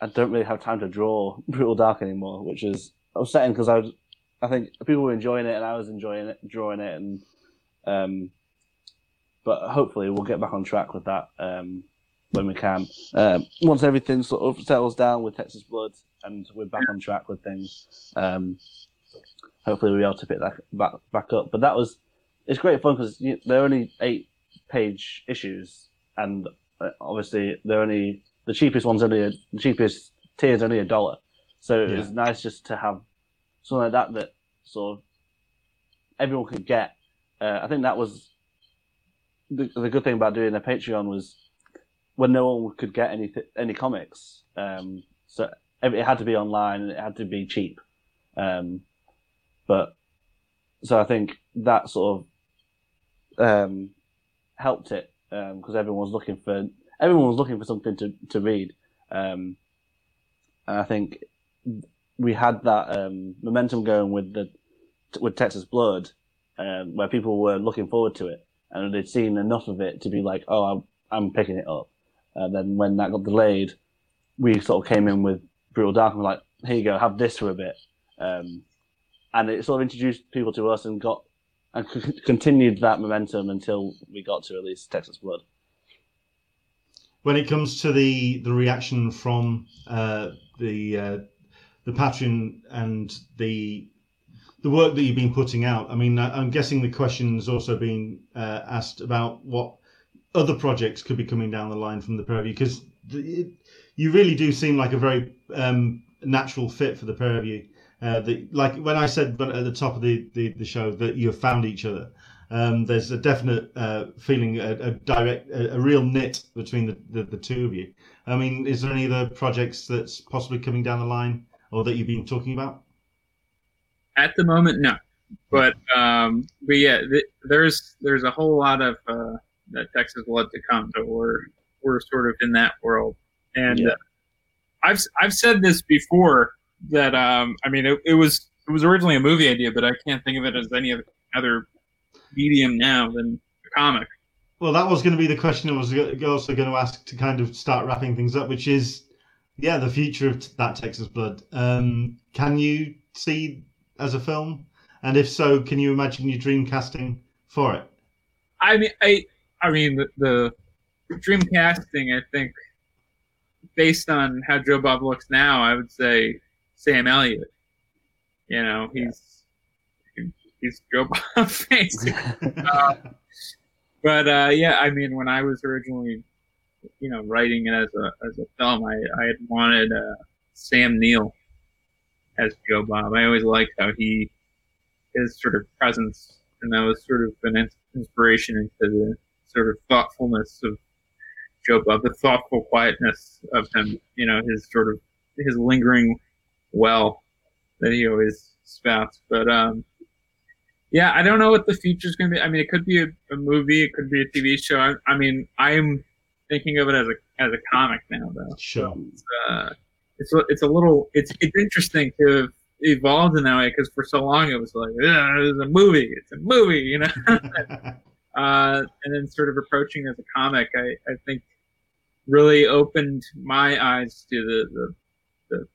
I don't really have time to draw Brutal Dark anymore, which is upsetting, because I think people were enjoying it and I was enjoying it, drawing it, and but hopefully we'll get back on track with that when we can. Once everything sort of settles down with Texas Blood and we're back on track with things, hopefully we'll be able to pick that back up. But it's great fun, because they're only 8-page issues, and obviously they're only the cheapest one's only the cheapest tier is only $1. So it was nice just to have something like that sort of everyone could get. I think that was the good thing about doing a Patreon, was when no one could get any comics, so it had to be online and it had to be cheap. So I think that sort of helped it, because everyone was looking for something to read, and I think we had that momentum going with Texas Blood, where people were looking forward to it. And they'd seen enough of it to be like, oh, I'm picking it up. And then when that got delayed, we sort of came in with Brutal Dark and were like, here you go, have this for a bit. And it sort of introduced people to us and continued that momentum until we got to release Texas Blood. When it comes to the reaction from the Patreon and the work that you've been putting out, I mean, I'm guessing the question's also being asked about what other projects could be coming down the line from the pair of you, because you really do seem like a very natural fit for the pair of you. Like when I said at the top of the show that you have found each other, there's a definite feeling, a real knit between the two of you. I mean, is there any other projects that's possibly coming down the line or that you've been talking about? At the moment, no, but yeah, there's a whole lot of that Texas Blood to come. So we're sort of in that world, and I've said this before that I mean it was originally a movie idea, but I can't think of it as any other medium now than a comic. Well, that was going to be the question I was also going to ask to kind of start wrapping things up, which is the future of That Texas Blood. Can you see as a film, and if so, can you imagine your dream casting for it? I mean, I mean the dream casting, I think, based on how Joe Bob looks now, I would say Sam Elliott. He's Joe Bob basically. But yeah, I mean, when I was originally you know, writing it as a film, I had wanted Sam Neill as Joe Bob. I always liked how his sort of presence, and that was sort of an inspiration into the sort of thoughtfulness of Joe Bob, the thoughtful quietness of him, you know, his lingering well that he always spouts. But yeah, I don't know what the future's going to be. I mean, it could be a movie, it could be a TV show. I mean, I'm thinking of it as a comic now, though. Sure. It's interesting to have evolved in that way, because for so long it was like, it's a movie, you know. And then sort of approaching it as a comic, I think really opened my eyes to the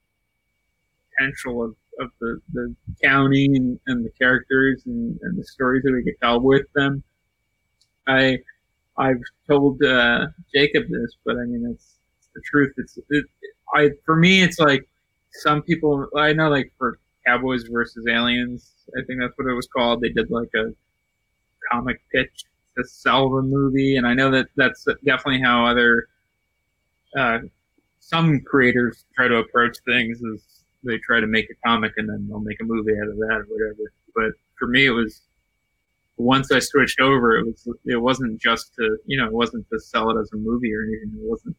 potential of the county and the characters and the stories that we could tell with them. I've told Jacob this, but I mean, it's the truth. For me, it's like some people, I know, like for Cowboys versus Aliens, I think that's what it was called. They did like a comic pitch to sell the movie, and I know that's definitely how other some creators try to approach things, is they try to make a comic and then they'll make a movie out of that or whatever. But for me, it was, once I switched over, it wasn't just to, you know, it wasn't to sell it as a movie or anything.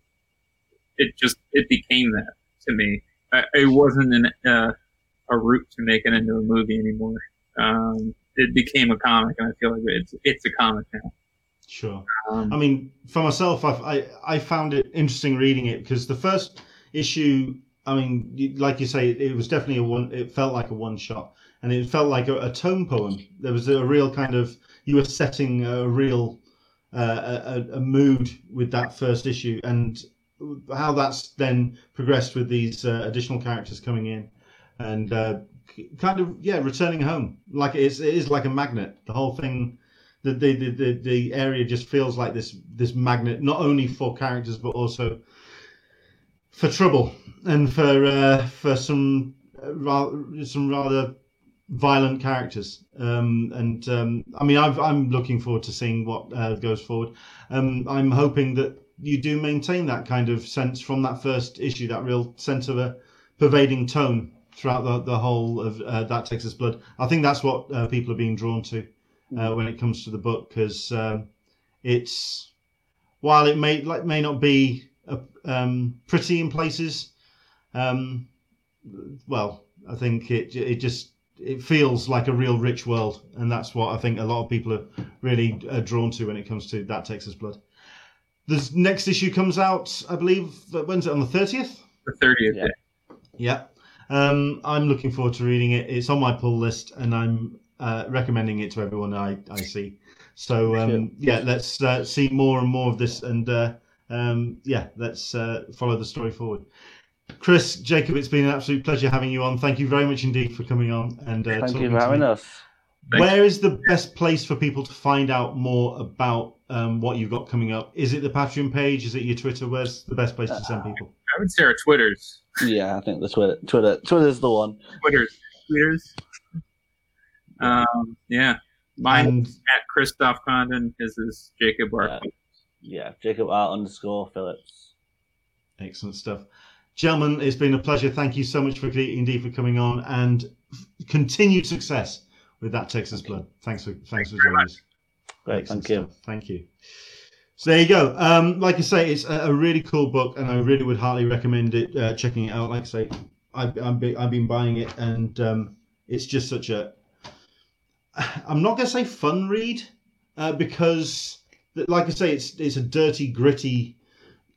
It became that to me. It wasn't a route to make it into a movie anymore. It became a comic, and I feel like it's a comic now. Sure. I mean, for myself, I found it interesting reading it, because the first issue, I mean, like you say, it was definitely it felt like a one shot, and it felt like a tone poem. There was a real kind of, you were setting a real a mood with that first issue, and how that's then progressed with these additional characters coming in, and kind of, yeah, returning home. Like it is like a magnet. The whole thing, the area just feels like this magnet, not only for characters but also for trouble, and for some rather violent characters. I mean, I'm looking forward to seeing what goes forward. I'm hoping that you do maintain that kind of sense from that first issue, that real sense of a pervading tone throughout the whole of That Texas Blood. I think that's what people are being drawn to when it comes to the book, because it's, while it may not be pretty in places, well, I think it feels like a real rich world, and that's what I think a lot of people are really drawn to when it comes to That Texas Blood. The next issue comes out, I believe, when's it, on the 30th? The 30th, yeah. I'm looking forward to reading it. It's on my pull list, and I'm recommending it to everyone I see. So, yeah, let's see more and more of this, and let's follow the story forward. Chris, Jacob, it's been an absolute pleasure having you on. Thank you very much indeed for coming on. And thank you for having us. Where is the best place for people to find out more about what you've got coming up? Is it the Patreon page? Is it your Twitter? Where's the best place to send people? I would say our Twitters. Yeah, I think the Twitter's the one. Twitters. Yeah. Mine's at Christoph Condon. His is Jacob Art. Yeah, Jacob Art _Phillips. Excellent stuff. Gentlemen, it's been a pleasure. Thank you so much for coming on, and continued success with That Texas Blood. Thanks for joining us. Great, thank you. Thank you. So there you go. Like I say, it's a really cool book, and I really would heartily recommend it. Checking it out. Like I say, I've been buying it, and it's just such a, I'm not gonna say fun read, because like I say, it's a dirty, gritty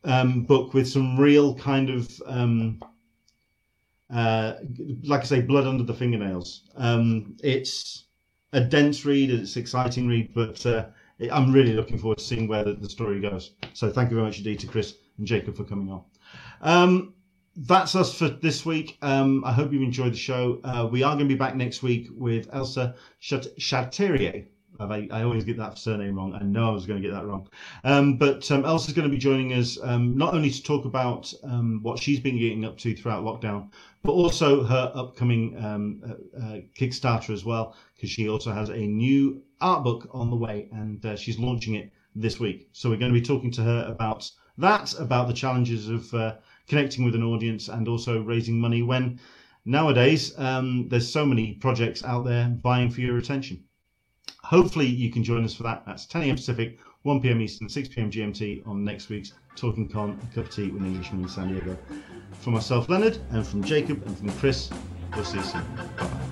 book with some real kind of like I say, blood under the fingernails. It's a dense read, and it's exciting read, but I'm really looking forward to seeing where the story goes. So thank you very much indeed to Chris and Jacob for coming on. That's us for this week. I hope you've enjoyed the show. We are going to be back next week with Elsa Chaterrier. I always get that surname wrong. I know I was going to get that wrong. But Elsa's going to be joining us, not only to talk about what she's been getting up to throughout lockdown, but also her upcoming Kickstarter as well, because she also has a new art book on the way, and she's launching it this week. So we're going to be talking to her about That's about the challenges of connecting with an audience and also raising money when nowadays there's so many projects out there vying for your attention. Hopefully you can join us for that. That's 10 a.m. Pacific, 1 p.m. Eastern, 6 p.m. GMT on next week's Talking Con, A Cup of Tea with an Englishman in San Diego. From myself, Leonard, and from Jacob and from Chris, we'll see you soon. Bye-bye.